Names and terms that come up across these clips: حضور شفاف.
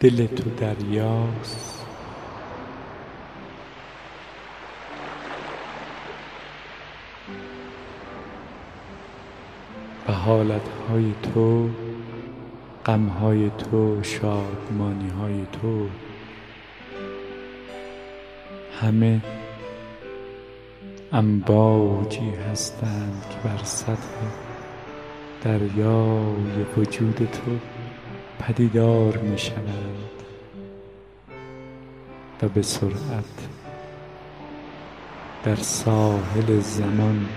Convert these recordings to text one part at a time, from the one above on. دل تو دریاست، و حالتهای تو، غمهای تو، شادمانیهای تو، همه امواجی هستند که بر سطح دریای وجود تو پدیدار می شوند و به سرعت در ساحل زمان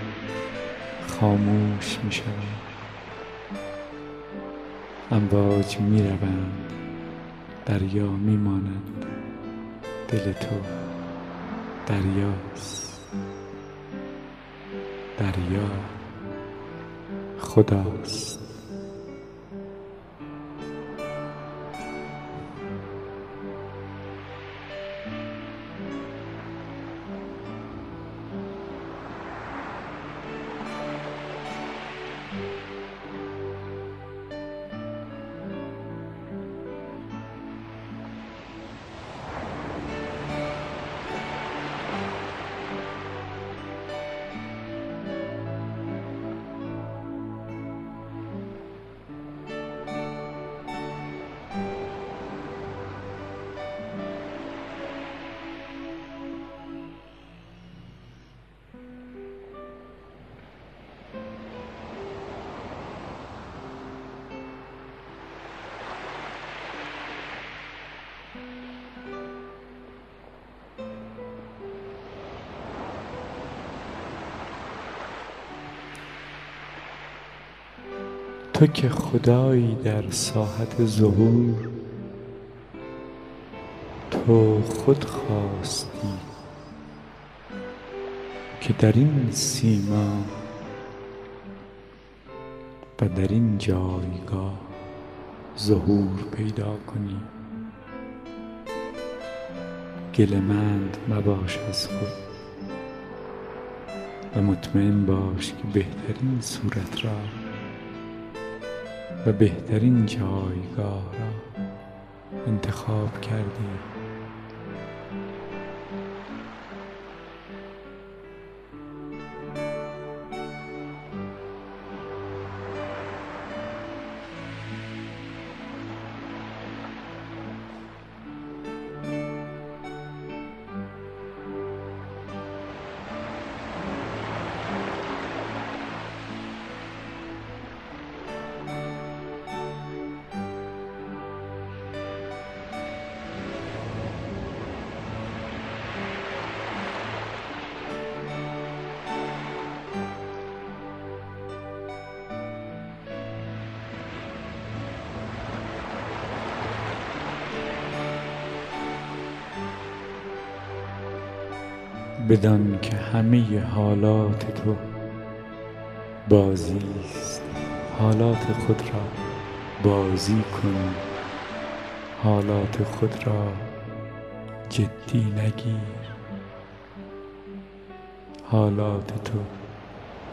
خاموش می شوند. امواج می روند، دریا می ماند، دل تو دریاست، دریا خداست. تو که خدایی در ساحت ظهور، تو خود خواستی که در این سیما و در این جایگاه ظهور پیدا کنی. گله‌مند مباش از خود و مطمئن باش که بهترین صورت را و بهترین جایگاه را انتخاب کردی. بدان که همه حالات تو بازی است. حالات خود را بازی کن، حالات خود را جدی نگیر. حالات تو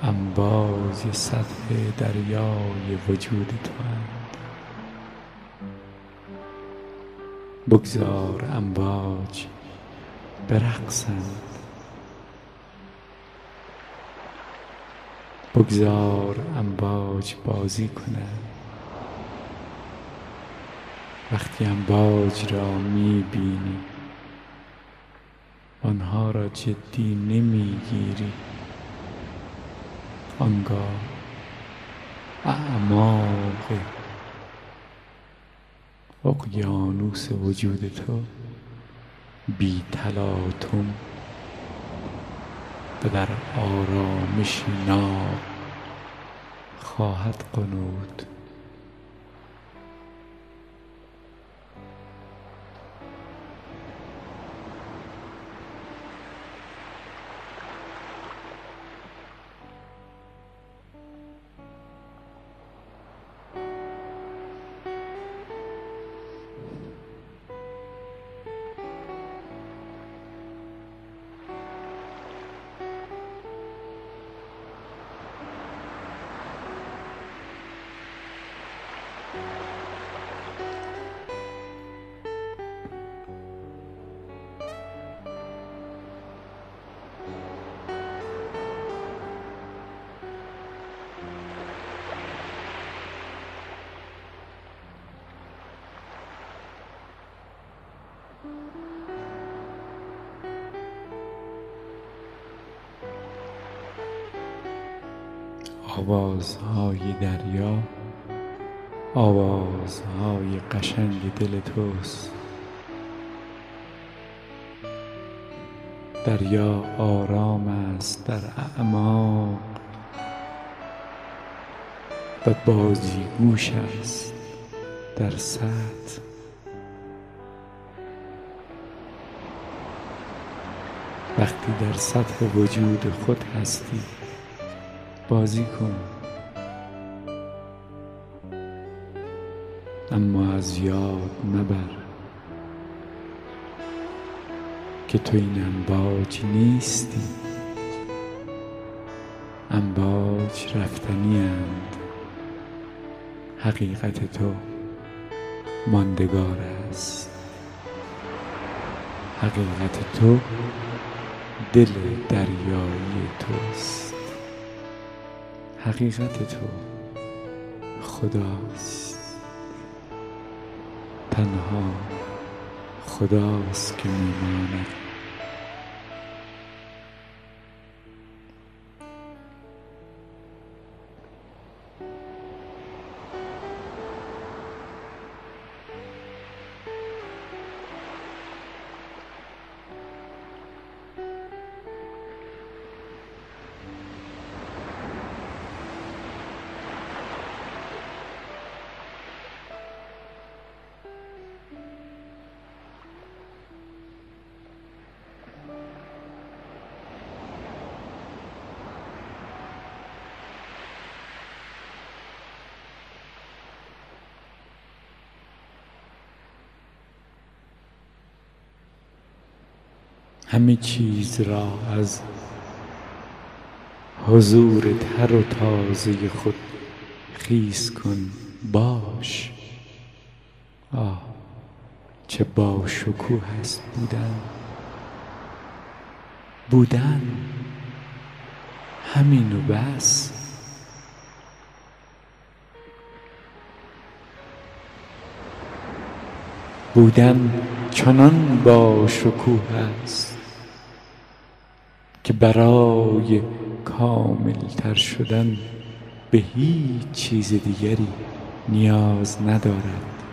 امواج سطح دریای وجود تو اند. بگذار امواج برقصند، بگذار امواج بازی کنند. وقتی امواج را میبینی، آنها را جدی نمیگیری، آنگاه اعماق اقیانوس وجود تو بی تلاطم و در آرامش ناب خواهد غنود. آوازهای دریا، آوازهای قشنگ دل توست. دریا آرام است در اعماق و بازیگوش است در سطح. وقتی در سطح وجود خود هستی بازی کن، اما از یاد مبر که تو این امواج نیستی. امواج رفتنی اند، حقیقت تو ماندگار است. حقیقت تو دل دریایی توست. حقیقت تو خداست. تنها خداست که می‌ماند. همه چیز را از حضور تر و تازه خود خیس کن. باش، آه چه با شکوه است بودن، همین و بس. بودن چنان با شکوه است که برای کاملتر شدن به هیچ چیز دیگری نیاز ندارد.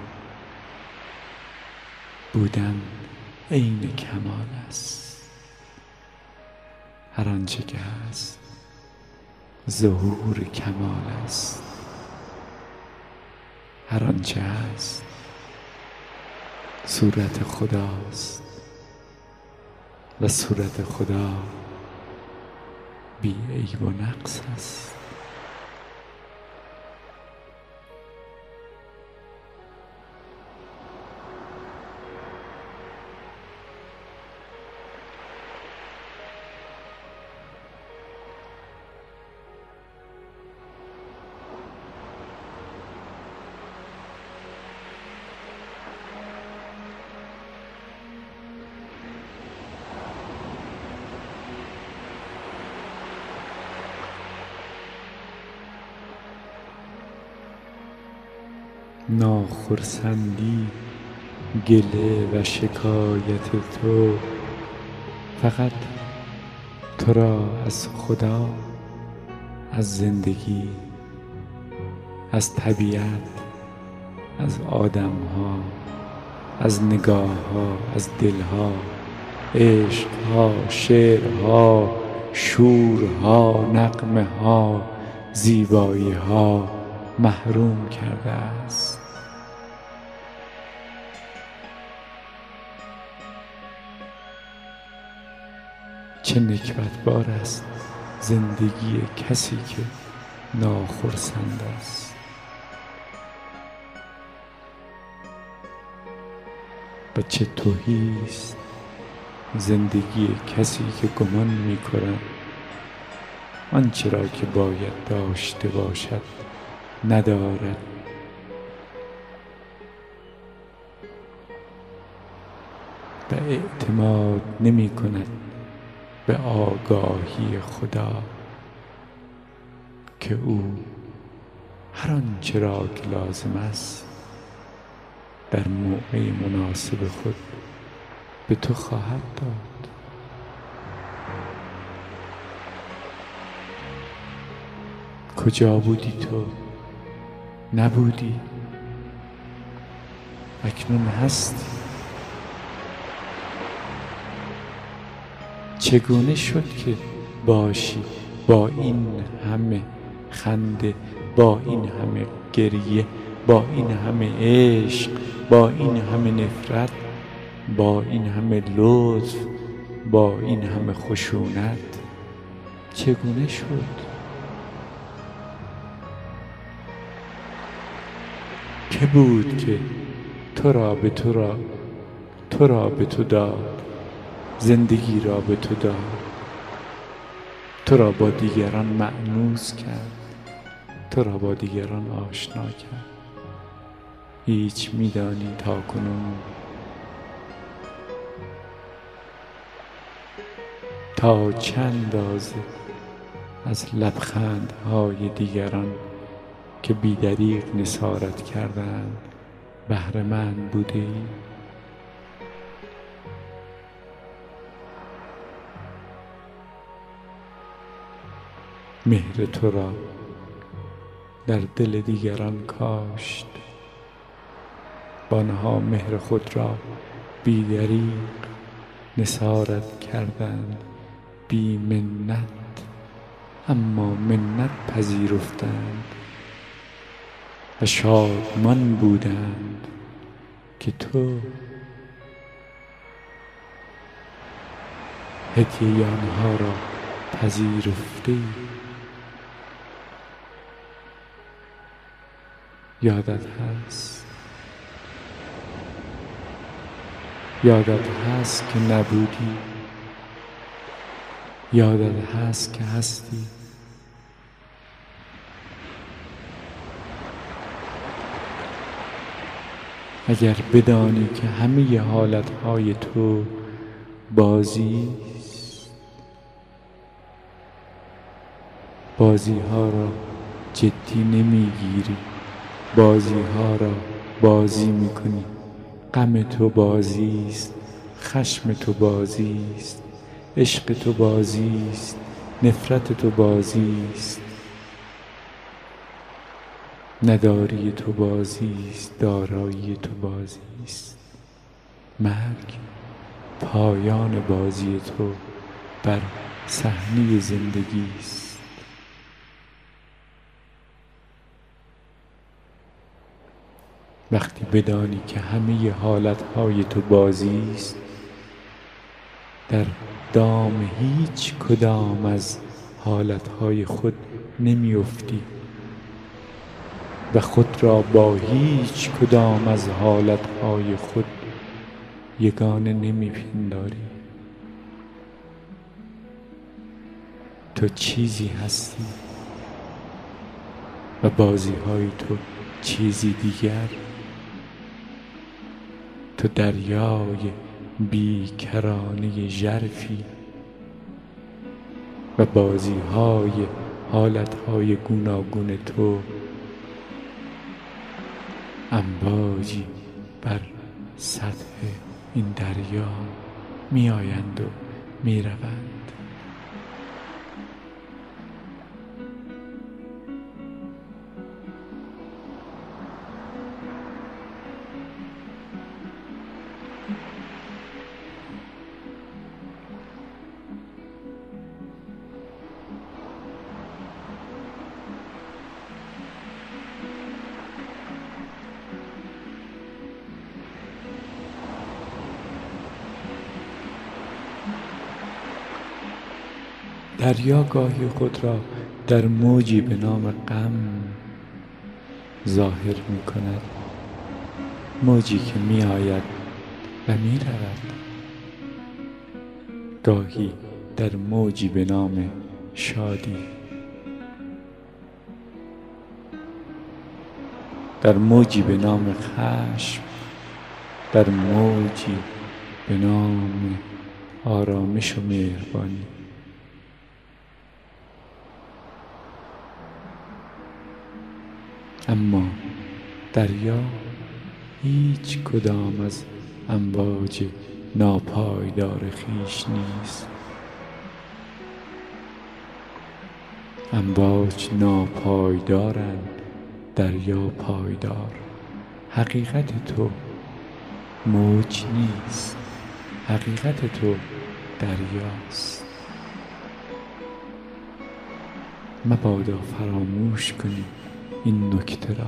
بودن عین کمال است. هر آنچه که هست ظهور کمال است. هر آنچه هست صورت خداست و صورت خدا بی عیب و نقص است. ناخرسندی، گله و شکایت تو فقط تو را از خدا، از زندگی، از طبیعت، از آدم ها، از نگاه ها، از دل ها، عشق ها، شعر ها، شور ها، نغمه ها، زیبایی ها محروم کرده است. چه نکبتبار است زندگی کسی که ناخرسند است. و چه تهی است زندگی کسی که گمان می‌کند آنچه را که باید داشته باشد ندارد. و اعتماد نمی‌کند به آگاهی خدا که او هر آنچه را که لازم است در موقع مناسب خود به تو خواهد داد. کجا بودی تو؟ نبودی، اکنون هستی. چگونه شد که باشی با این همه خنده، با این همه گریه، با این همه عشق، با این همه نفرت، با این همه لطف، با این همه خشونت؟ چگونه شد که بود که تو را به تو داد، زندگی را به تو داد، تو را با دیگران مأنوس کرد، تو را با دیگران آشنا کرد. هیچ میدانی تا کنون؟ تا چند اندازه از لبخندهای دیگران که بی‌دریغ نثارت کردند بهره مند بودی؟ مهر تو را در دل دیگران کاشت، آنها مهر خود را بی‌دریغ نثارت کردند، بی منت، اما منت پذیرفتند و شادمان بودند که تو هدیه آنها را پذیرفتی. یادت هست؟ یادت هست که نبودی، یادت هست که هستی. اگر بدانی که همه حالتهای تو بازی است، بازیها را جدی نمیگیری، بازیها را بازی میکنی. غم تو بازی است، خشم تو بازی است، عشق تو بازی است، نفرت تو بازی است، نداری تو بازی است، دارایی تو بازی است. مرگ پایان بازی تو بر صحنه زندگی است. وقتی بدانی که همه حالتهای تو بازی است، در دام هیچ کدام از حالتهای خود نمی‌افتی و خود را با هیچ کدام از حالتهای خود یگانه نمی‌پنداری. تو چیزی هستی و بازیهای تو چیزی دیگر. تو دریای بیکرانه ژرفی و بازیهای حالتهای گوناگون تو امواجی بر سطح این دریا می آیند و می روند. دریا گاهی خود را در موجی به نام غم ظاهر می کند، موجی که می آید و می رود. گاهی در موجی به نام شادی، در موجی به نام خشم، در موجی به نام آرامش و مهربانی. اما دریا هیچ کدام از امواج ناپایدار خویش نیست. امواج ناپایدارند، دریا پایدار. حقیقت تو موج نیست، حقیقت تو دریاست. مبادا فراموش کنی این نکته را.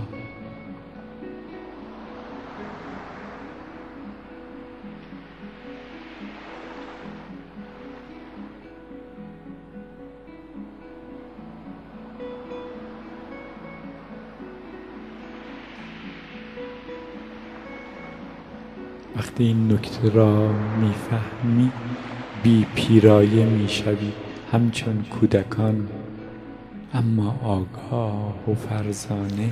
وقتی این نکته را میفهمی، بی پیرایه میشوی همچون کودکان، اما آگاه و فرزانه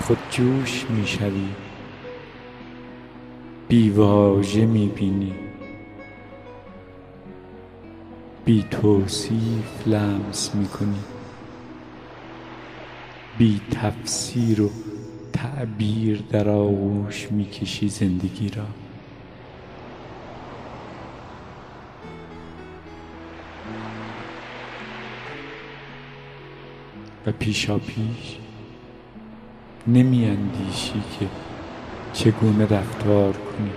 خودجوش میشوی، بی واژه میبینی، بی توصیف لمس میکنی، بی تفسیر و تعبیر در آغوش میکشی زندگی را. و پیشا پیش نمی اندیشی که چگونه رفتار کنی.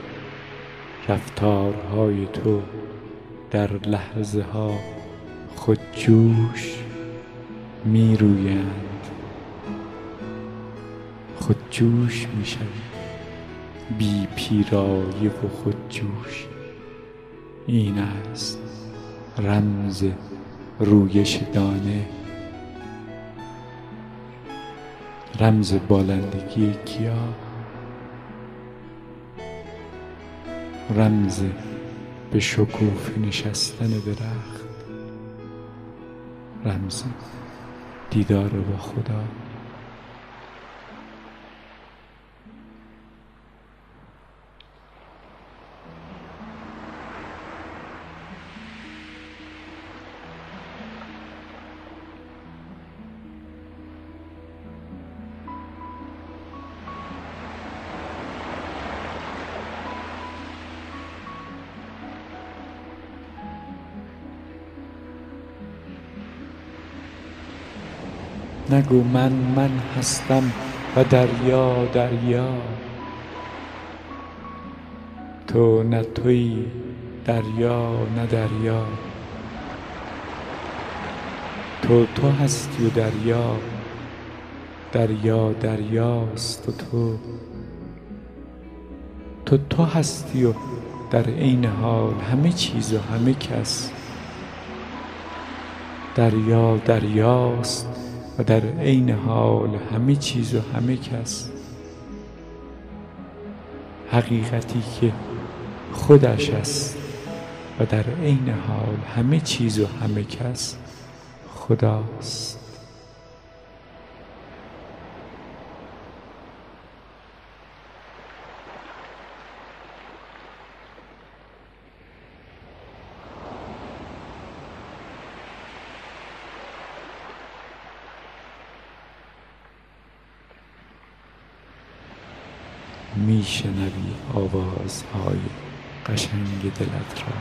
رفتارهای تو در لحظه ها خودجوش می رویند، خودجوش می شوی، بی پیرایه و خودجوش. این است رمز رویش دانه، رمز بالندگی گیاه، رمز به شکوفه نشستن درخت، رمز دیدار با خدا. نگو من هستم و دریا دریا. تو نه تویی، دریا نه دریا. تو هستی و دریا، دریا دریاست و تو. تو هستی و در عین حال همه چیز و همه کس. دریا دریاست و در عین حال همه چیز و همه کس. حقیقتی که خودش است و در عین حال همه چیز و همه کس خداست. میشنوی آوازهای قشنگ دلت را.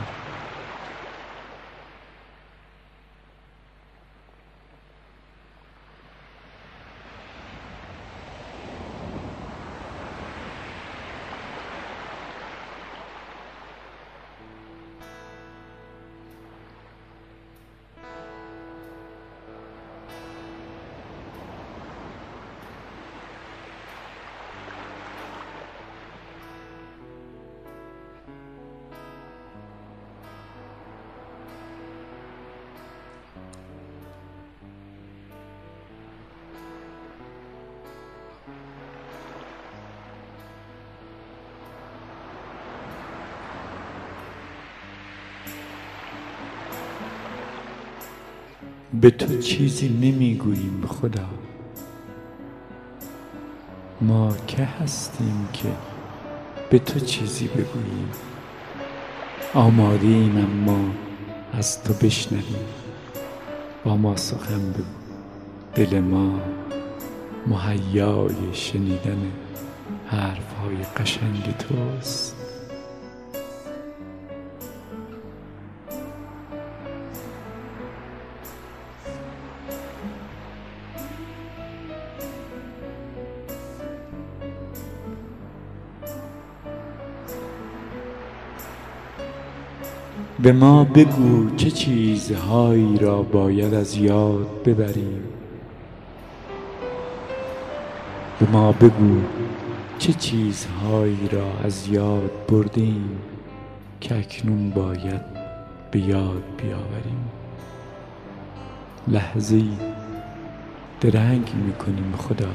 به تو چیزی نمیگوییم خدا. ما که هستیم که به تو چیزی بگوییم. آماده ایم اما از تو بشنویم. با ما سخن بگو. دل ما مهیای شنیدن حرفهای قشنگ توست. به ما بگو چه چیزهایی را باید از یاد ببریم. به ما بگو چه چیزهایی را از یاد بردیم که اکنون باید به یاد بیاوریم. لحظه‌ای درنگ می‌کنیم خدا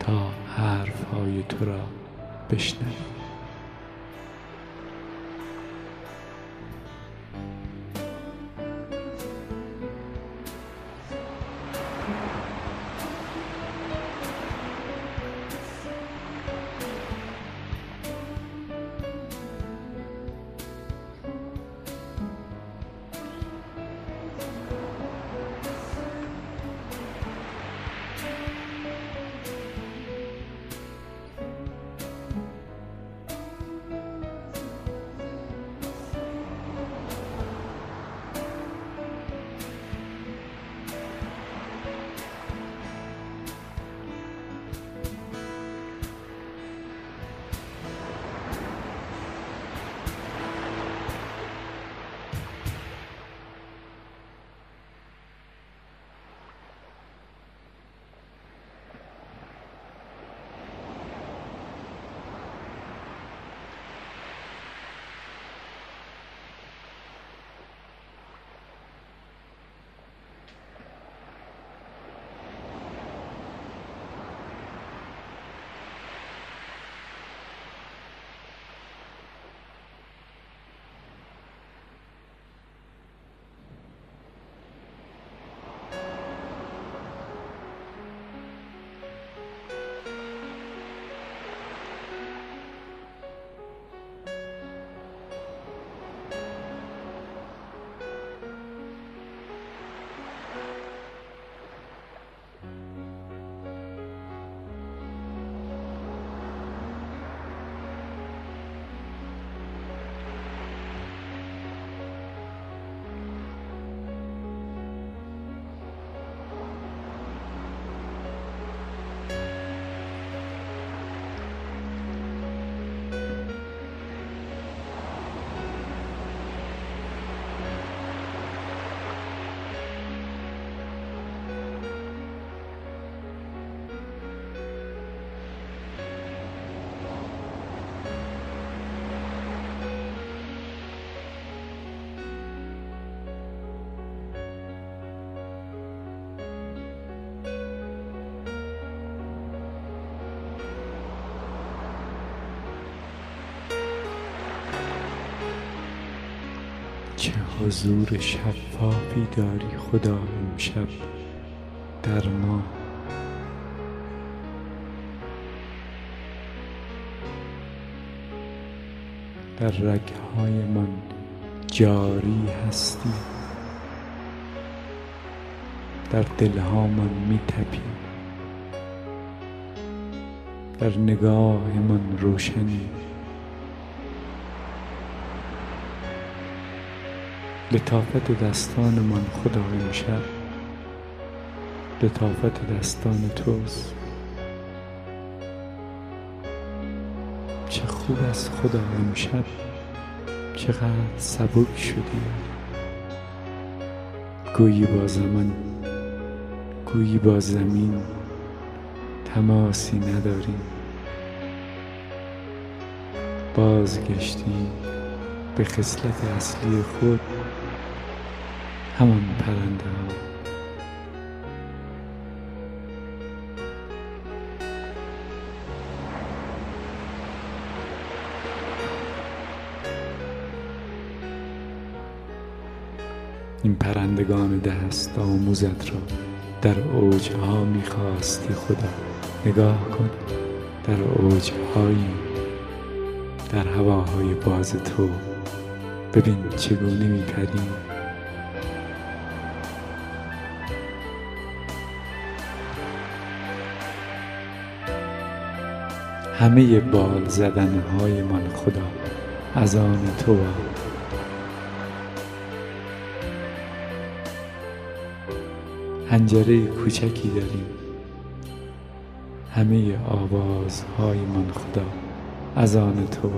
تا حرف‌های تو را بشنویم. چه حضور شفافی داری خدا امشب در ما. در رگهای من جاری هستی، در دلها من میتپی، در نگاه من روشنی. لطافت دستان من خدا امشب لطافت دستان توست. چه خوب است خدا امشب، چقدر سبک شدی، گویی با زمین تماسی نداریم. بازگشتی به خصلت اصلی خود، همان پرنده ها. این پرندگان دست آموزت را در اوجها میخواستی خدا. نگاه کن در اوجهایی، در هواهای باز تو ببین چگونه میپریم. همه بال زدنهای من خدا از آن تو. حنجره کوچکی داریم، همه آوازهای من خدا از آن تو.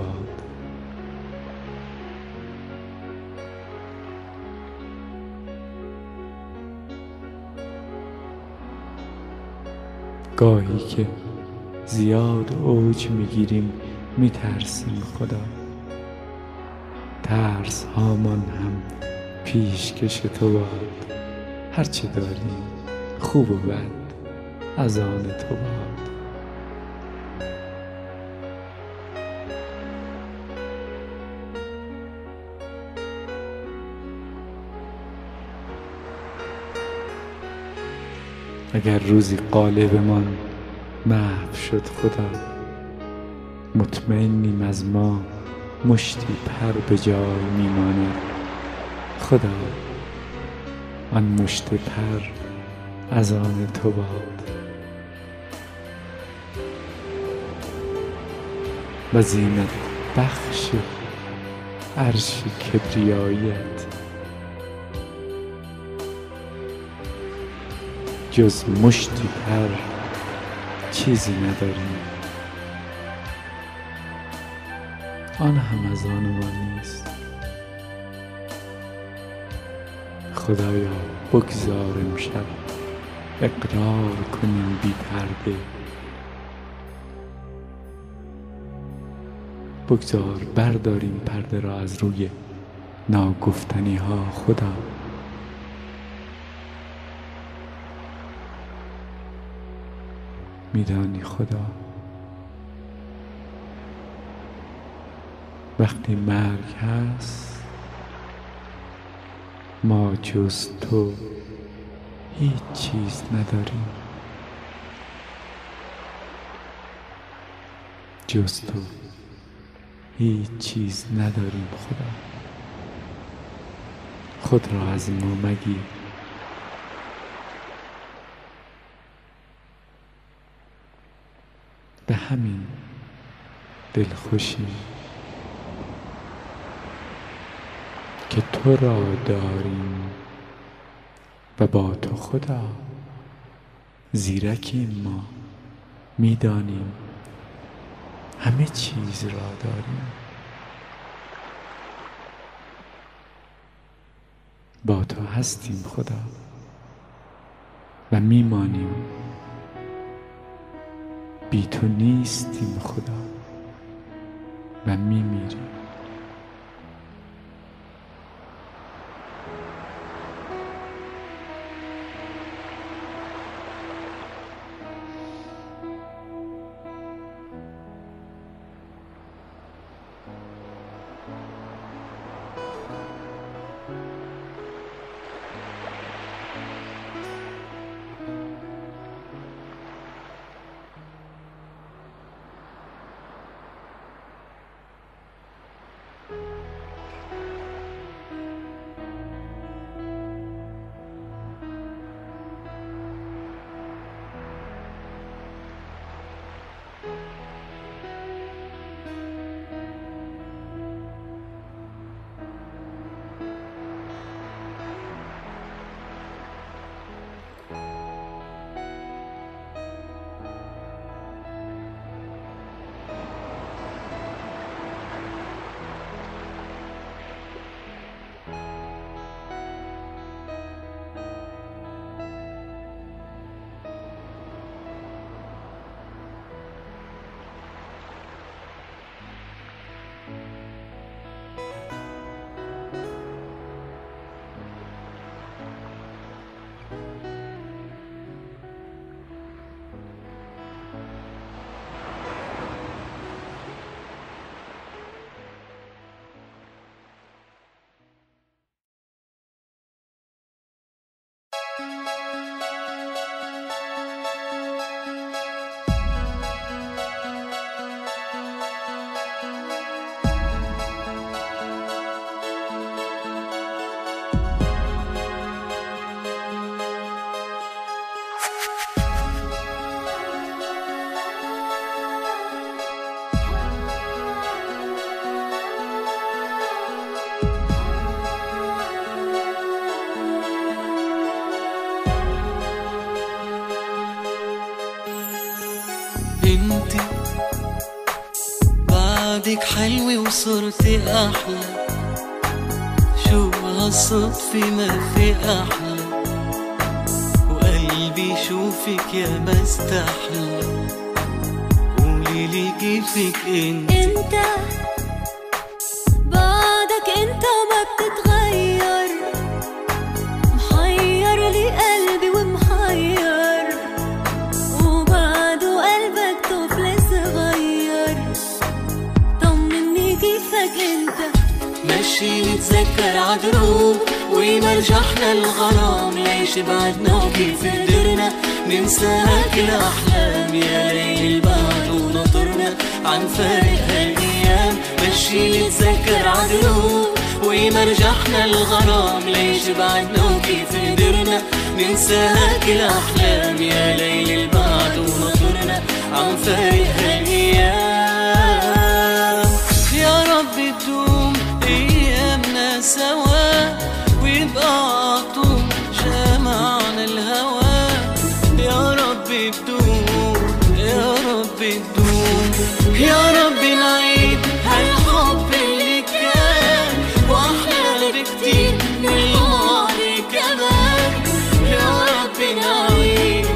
گاهی که زیاد اوج میگیریم میترسیم خدا، ترس هامان هم پیشکش تو باد، هرچه داریم خوب و بد از آن تو باد. اگر روزی قالبمان محو شد خدا، مطمئنیم از ما مشتی پر به جای میماند خدا، آن مشت پر از آن تو باد. و زینت بخش عرش کبریاییت جز مشتی پر چیزی نداریم، آن هم از آن ما نیست. خدایا بگذار امشب اقرار کنیم بی پرده، بگذار برداریم پرده را از روی ناگفتنی ها خدا. میدانی خدا وقتی مرگ هست ما جز تو هیچ چیز نداریم، جز تو هیچ چیز نداریم خدا. خود را از ما مگیر، به همین دلخوشی که تو را داریم و با تو خدا زیرکیم، ما میدانیم همه چیز را داریم. با تو هستیم خدا و میمانیم، بی تو نیستیم خدا و میمیریم. انتي بعدك حلوة وصرتي أحلى، شو هالصدفة ما في أحلى، وقلبي قلبي شوفك يا بستحلى، قولي لي كيفك انت بعدك انت ما بتتغير، محير لي قلبي ومحير وبعده قلبك طفل صغير، طمني كيفك انت. ماشي نتذكر عدروب ومرجحنا الغرام، ليش بعدنا وكيف قدرنا ننساها كالأحلام، يا ليل بعد ونطرنا عن فارق هالأيام. ماشي نتذكر عدروب ومرجحنا الغرام، ليش بعدنا وكيف قدرنا ننساها كالأحلام، يا ليل بعد ونطرنا عن فارق هالأيام. يا رب تدوم أيامنا سوا ويبقى عطول جمعنا الهوى، يا رب تدوم يا رب تدوم، يا رب نعيد هالحب اللي كان واحلى بكتير من الماضي كمان، يا رب نعيد يا رب نعيد.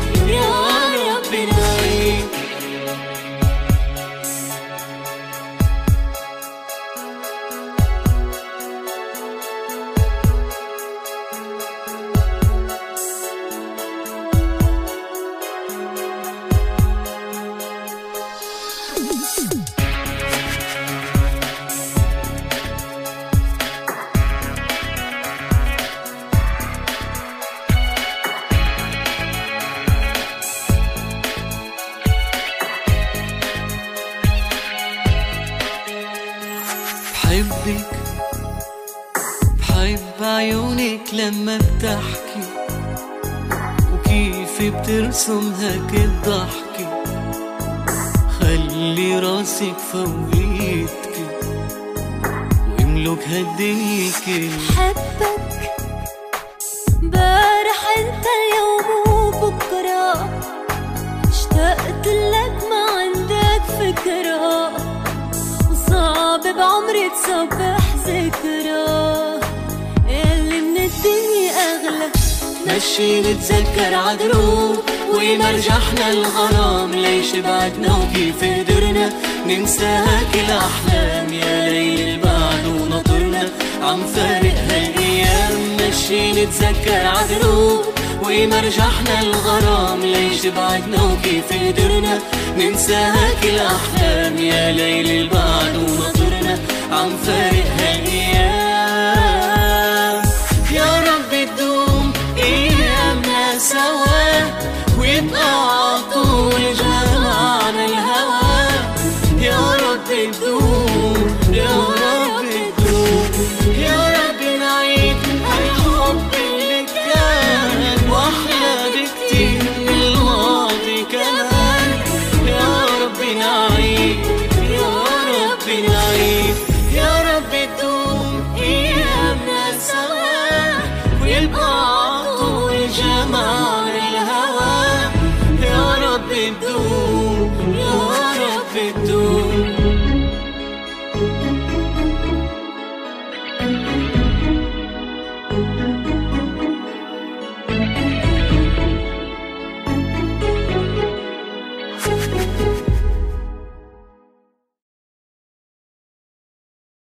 بحبك بحب عيونك لما بتحكي وكيف بترسمها كالضحكة، خلي راسك فوق ايدك واملك هالدنيا كلها. بحبك بارح انت اليوم وبكرة، اشتقت لك ما عندك فكرة، صعب بعمري تصبح ذكرى اللي من الدنيا أغلى. ماشي نتذكر عدروب ومرجحنا الغرام، ليش بعدنا وكيف قدرنا ننساها كالأحلام، يا ليل بعد ونطرنا عم فارق هالأيام. ماشي نتذكر عدروب ومرجحنا الغرام، ليش بعدنا وكيف قدرنا ننساها كالأحلام، يا ليل البعد ونطرنا عم فارق هالأيام. يا رب تدوم أيامنا سوا ويبقى عطول جمعنا الهوى، يا رب تدوم يا رب تدوم، يا رب نعيد هالحب اللي كان واحلى بكتير من الماضي كمان، يبقى عطول جمعنا الهوى، يا رب تدوم.